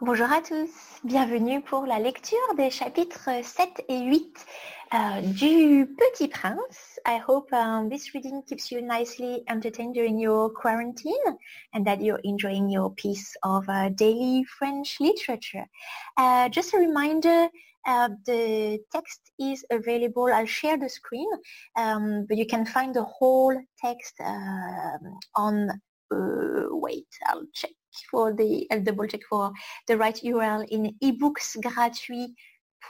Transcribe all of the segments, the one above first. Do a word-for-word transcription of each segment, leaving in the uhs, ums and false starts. Bonjour à tous, bienvenue pour la lecture des chapitres sept et huit uh, du Petit Prince. I hope um, this reading keeps you nicely entertained during your quarantine and that you're enjoying your piece of uh, daily French literature. Uh, just a reminder, uh, the text is available. I'll share the screen, um, but you can find the whole text uh, on, uh, wait, I'll check. for the I'll double check for the right U R L in e books gratuit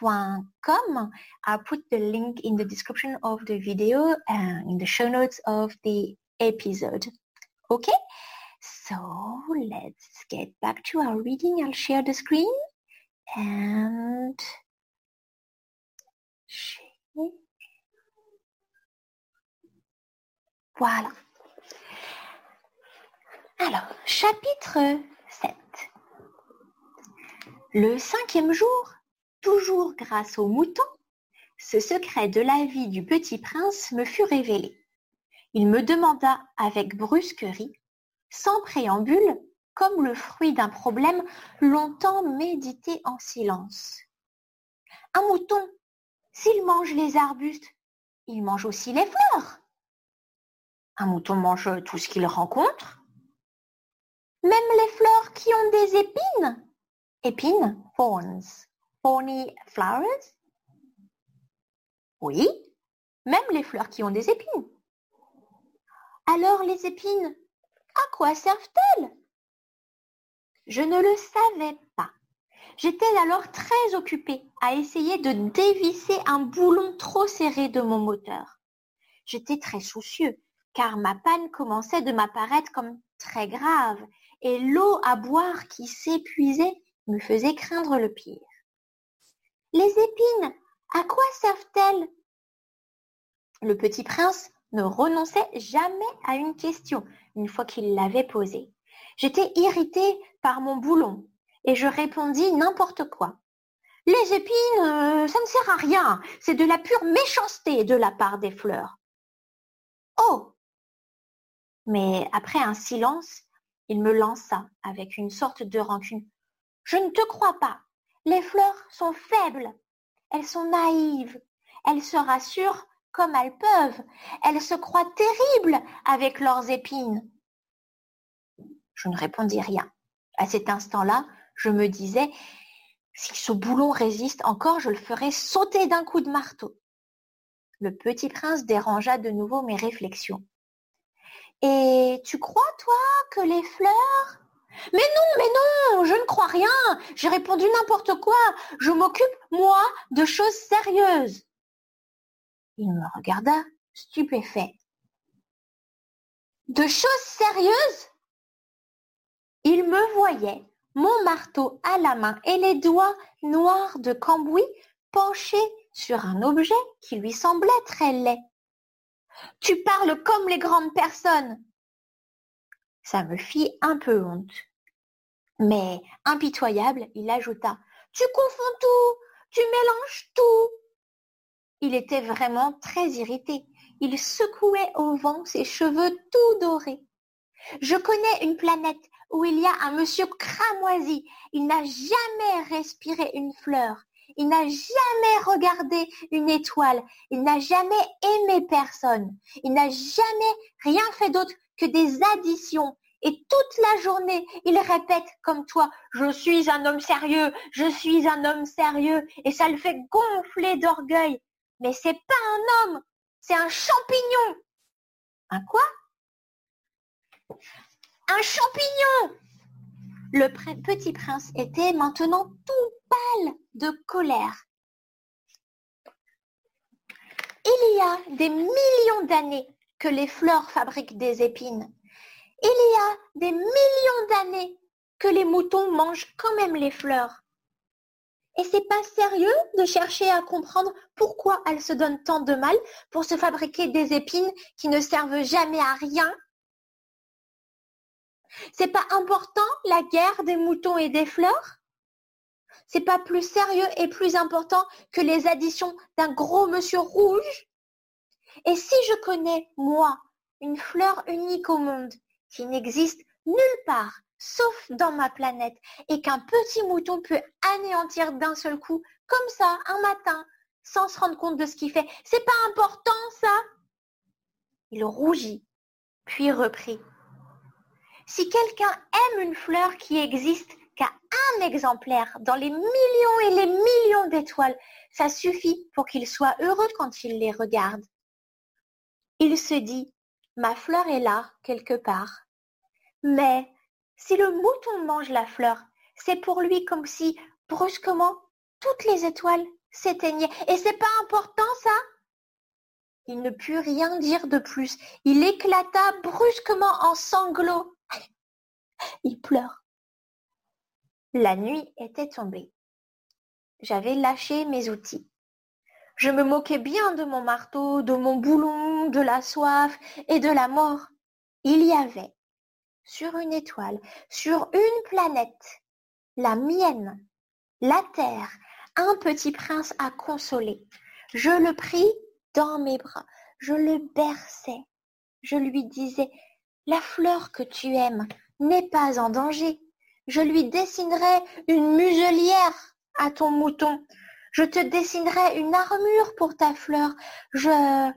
dot com. I'll put the link in the description of the video and in the show notes of the episode. Okay, so let's get back to our reading. I'll share the screen and voilà. Alors, chapitre sept. Le cinquième jour, toujours grâce aux moutons, ce secret de la vie du petit prince me fut révélé. Il me demanda avec brusquerie, sans préambule, comme le fruit d'un problème longtemps médité en silence. Un mouton, s'il mange les arbustes, il mange aussi les fleurs. Un mouton mange tout ce qu'il rencontre. Même les fleurs qui ont des épines. Épines, thorns, thorny flowers. Oui, même les fleurs qui ont des épines. Alors les épines, à quoi servent-elles? Je ne le savais pas. J'étais alors très occupée à essayer de dévisser un boulon trop serré de mon moteur. J'étais très soucieux, car ma panne commençait de m'apparaître comme très grave, et l'eau à boire qui s'épuisait me faisait craindre le pire. Les épines, à quoi servent-elles? Le petit prince ne renonçait jamais à une question une fois qu'il l'avait posée. J'étais irritée par mon boulon et je répondis n'importe quoi. Les épines, euh, ça ne sert à rien, c'est de la pure méchanceté de la part des fleurs. Oh! Mais après un silence, il me lança avec une sorte de rancune. « Je ne te crois pas. Les fleurs sont faibles. Elles sont naïves. Elles se rassurent comme elles peuvent. Elles se croient terribles avec leurs épines. » Je ne répondis rien. À cet instant-là, je me disais « Si ce boulon résiste encore, je le ferai sauter d'un coup de marteau. » Le petit prince dérangea de nouveau mes réflexions. « Et tu crois, toi, que les fleurs ?»« Mais non, mais non, je ne crois rien, j'ai répondu n'importe quoi, je m'occupe, moi, de choses sérieuses. » Il me regarda, stupéfait. « De choses sérieuses ?» Il me voyait, mon marteau à la main et les doigts noirs de cambouis penché sur un objet qui lui semblait très laid. « Tu parles comme les grandes personnes !» Ça me fit un peu honte. Mais, impitoyable, il ajouta « Tu confonds tout, tu mélanges tout !» Il était vraiment très irrité. Il secouait au vent ses cheveux tout dorés. « Je connais une planète où il y a un monsieur cramoisi. Il n'a jamais respiré une fleur. Il n'a jamais regardé une étoile, il n'a jamais aimé personne, il n'a jamais rien fait d'autre que des additions. Et toute la journée, il répète comme toi, je suis un homme sérieux, je suis un homme sérieux, et ça le fait gonfler d'orgueil. Mais c'est pas un homme, c'est un champignon. Un quoi? Un champignon! Le petit prince était maintenant tout pâle de colère. Il y a des millions d'années que les fleurs fabriquent des épines. Il y a des millions d'années que les moutons mangent quand même les fleurs. Et c'est pas sérieux de chercher à comprendre pourquoi elles se donnent tant de mal pour se fabriquer des épines qui ne servent jamais à rien. C'est pas important la guerre des moutons et des fleurs? C'est pas plus sérieux et plus important que les additions d'un gros monsieur rouge? Et si je connais, moi, une fleur unique au monde, qui n'existe nulle part, sauf dans ma planète, et qu'un petit mouton peut anéantir d'un seul coup, comme ça, un matin, sans se rendre compte de ce qu'il fait. C'est pas important, ça !» Il rougit, puis reprit. « Si quelqu'un aime une fleur qui existe qu'à un exemplaire dans les millions et les millions d'étoiles, ça suffit pour qu'il soit heureux quand il les regarde. » Il se dit « Ma fleur est là, quelque part. » Mais si le mouton mange la fleur, c'est pour lui comme si, brusquement, toutes les étoiles s'éteignaient. Et c'est pas important, ça ! Il ne put rien dire de plus. Il éclata brusquement en sanglots. Il pleure. La nuit était tombée. J'avais lâché mes outils. Je me moquais bien de mon marteau, de mon boulon, de la soif et de la mort. Il y avait, sur une étoile, sur une planète, la mienne, la Terre, un petit prince à consoler. Je le pris dans mes bras, je le berçais. Je lui disais, « La fleur que tu aimes n'est pas en danger. Je lui dessinerai une muselière à ton mouton. » Je te dessinerai une armure pour ta fleur. Je...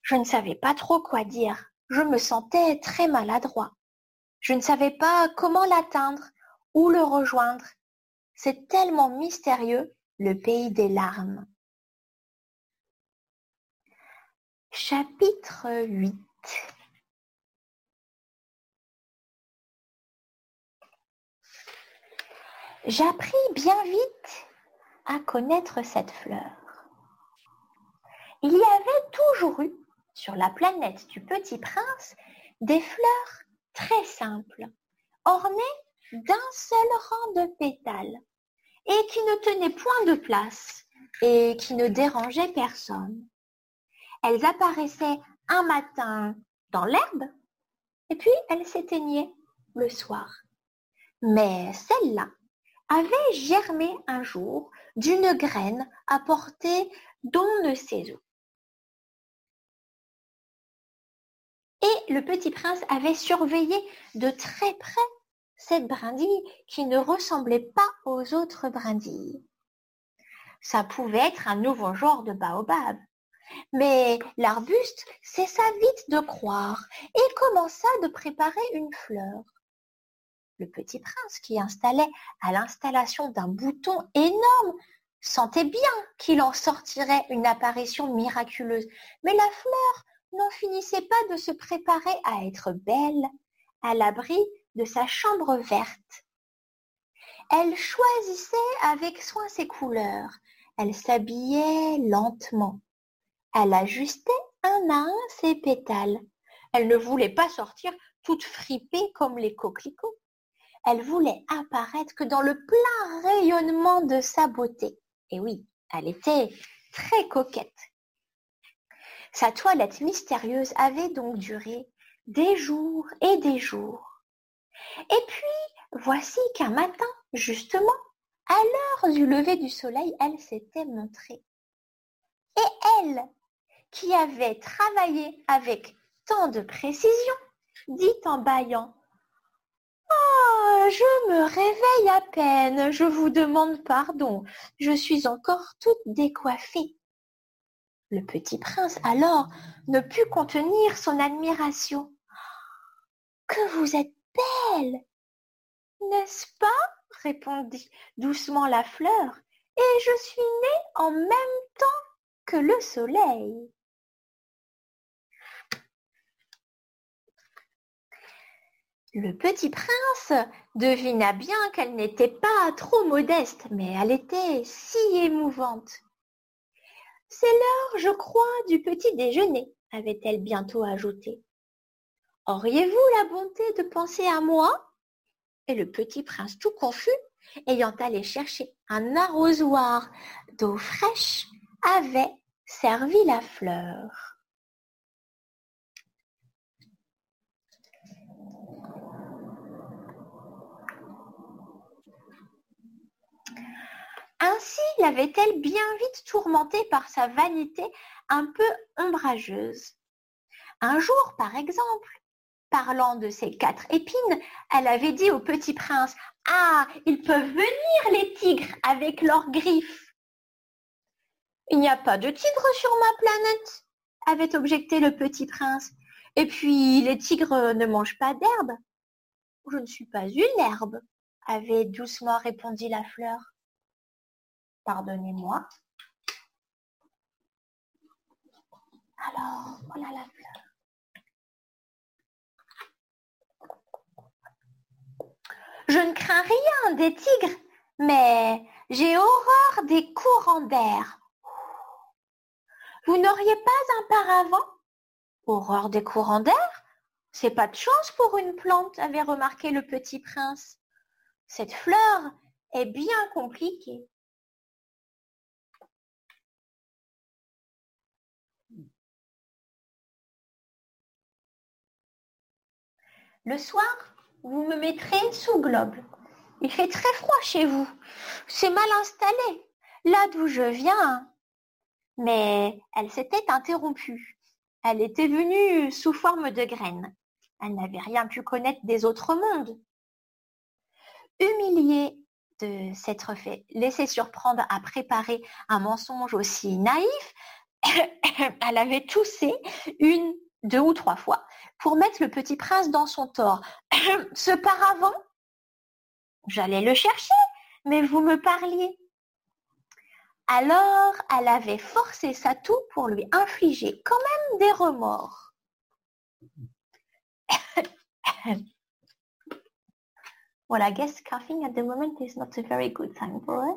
Je ne savais pas trop quoi dire. Je me sentais très maladroit. Je ne savais pas comment l'atteindre ou le rejoindre. C'est tellement mystérieux, le pays des larmes. Chapitre huit. J'appris bien vite à connaître cette fleur. Il y avait toujours eu, sur la planète du Petit Prince, des fleurs très simples, ornées d'un seul rang de pétales, et qui ne tenaient point de place, et qui ne dérangeaient personne. Elles apparaissaient un matin dans l'herbe, et puis elles s'éteignaient le soir. Mais celle-là avait germé un jour d'une graine apportée d'on ne sait où. Et le petit prince avait surveillé de très près cette brindille qui ne ressemblait pas aux autres brindilles. Ça pouvait être un nouveau genre de baobab, mais l'arbuste cessa vite de croire et commença de préparer une fleur. Le petit prince, qui installait à l'installation d'un bouton énorme, sentait bien qu'il en sortirait une apparition miraculeuse. Mais la fleur n'en finissait pas de se préparer à être belle, à l'abri de sa chambre verte. Elle choisissait avec soin ses couleurs. Elle s'habillait lentement. Elle ajustait un à un ses pétales. Elle ne voulait pas sortir toute fripée comme les coquelicots. Elle voulait apparaître que dans le plein rayonnement de sa beauté. Et oui, elle était très coquette. Sa toilette mystérieuse avait donc duré des jours et des jours. Et puis, voici qu'un matin, justement, à l'heure du lever du soleil, elle s'était montrée. Et elle, qui avait travaillé avec tant de précision, dit en bâillant, « Je me réveille à peine, je vous demande pardon, je suis encore toute décoiffée. » Le petit prince, alors, ne put contenir son admiration. « Que vous êtes belle, n'est-ce pas ?» répondit doucement la fleur, « et je suis née en même temps que le soleil. » Le petit prince devina bien qu'elle n'était pas trop modeste, mais elle était si émouvante. « C'est l'heure, je crois, du petit déjeuner, » avait-elle bientôt ajouté. « Auriez-vous la bonté de penser à moi ?» Et le petit prince, tout confus, ayant allé chercher un arrosoir d'eau fraîche, avait servi la fleur. Ainsi l'avait-elle bien vite tourmentée par sa vanité un peu ombrageuse. Un jour, par exemple, parlant de ces quatre épines, elle avait dit au petit prince « Ah, ils peuvent venir les tigres avec leurs griffes !»« Il n'y a pas de tigres sur ma planète !» avait objecté le petit prince. « Et puis, les tigres ne mangent pas d'herbe !»« Je ne suis pas une herbe !» avait doucement répondu la fleur. « Pardonnez-moi. » Alors, voilà la fleur. Je ne crains rien des tigres, mais j'ai horreur des courants d'air. Vous n'auriez pas un paravent ? Horreur des courants d'air ? C'est pas de chance pour une plante, avait remarqué le petit prince. Cette fleur est bien compliquée. Le soir, vous me mettrez sous globe. Il fait très froid chez vous. C'est mal installé, là d'où je viens. Mais elle s'était interrompue. Elle était venue sous forme de graines. Elle n'avait rien pu connaître des autres mondes. Humiliée de s'être fait laisser surprendre à préparer un mensonge aussi naïf, elle avait toussé une... deux ou trois fois, pour mettre le petit prince dans son tort. Ce paravent, j'allais le chercher, mais vous me parliez. Alors, elle avait forcé sa toux pour lui infliger quand même des remords. Well, I guess coughing at the moment is not a very good time for her.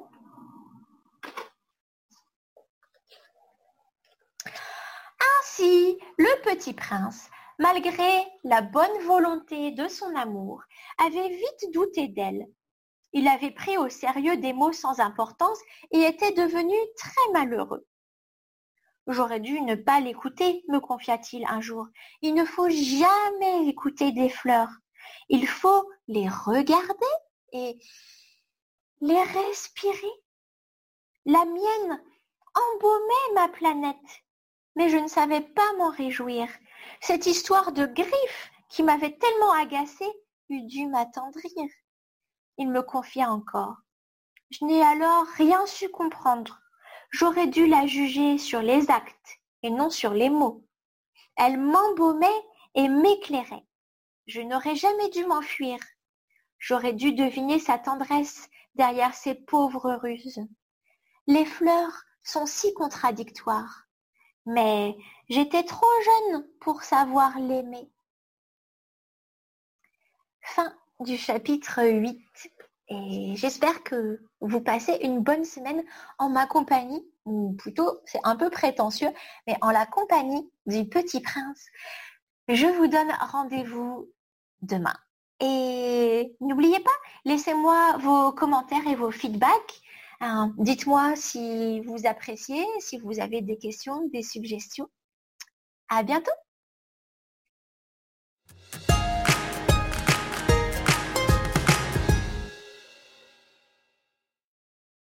Ainsi, le petit prince, malgré la bonne volonté de son amour, avait vite douté d'elle. Il avait pris au sérieux des mots sans importance et était devenu très malheureux. « J'aurais dû ne pas l'écouter, me confia-t-il un jour. Il ne faut jamais écouter des fleurs. Il faut les regarder et les respirer. La mienne embaumait ma planète. » Mais je ne savais pas m'en réjouir. Cette histoire de griffes qui m'avait tellement agacée eût dû m'attendrir. Il me confia encore. Je n'ai alors rien su comprendre. J'aurais dû la juger sur les actes et non sur les mots. Elle m'embaumait et m'éclairait. Je n'aurais jamais dû m'enfuir. J'aurais dû deviner sa tendresse derrière ses pauvres ruses. Les fleurs sont si contradictoires. Mais j'étais trop jeune pour savoir l'aimer. Fin du chapitre huit. Et j'espère que vous passez une bonne semaine en ma compagnie, ou plutôt, c'est un peu prétentieux, mais en la compagnie du Petit Prince. Je vous donne rendez-vous demain. Et n'oubliez pas, laissez-moi vos commentaires et vos feedbacks. Alors, dites-moi si vous appréciez, si vous avez des questions, des suggestions. À bientôt!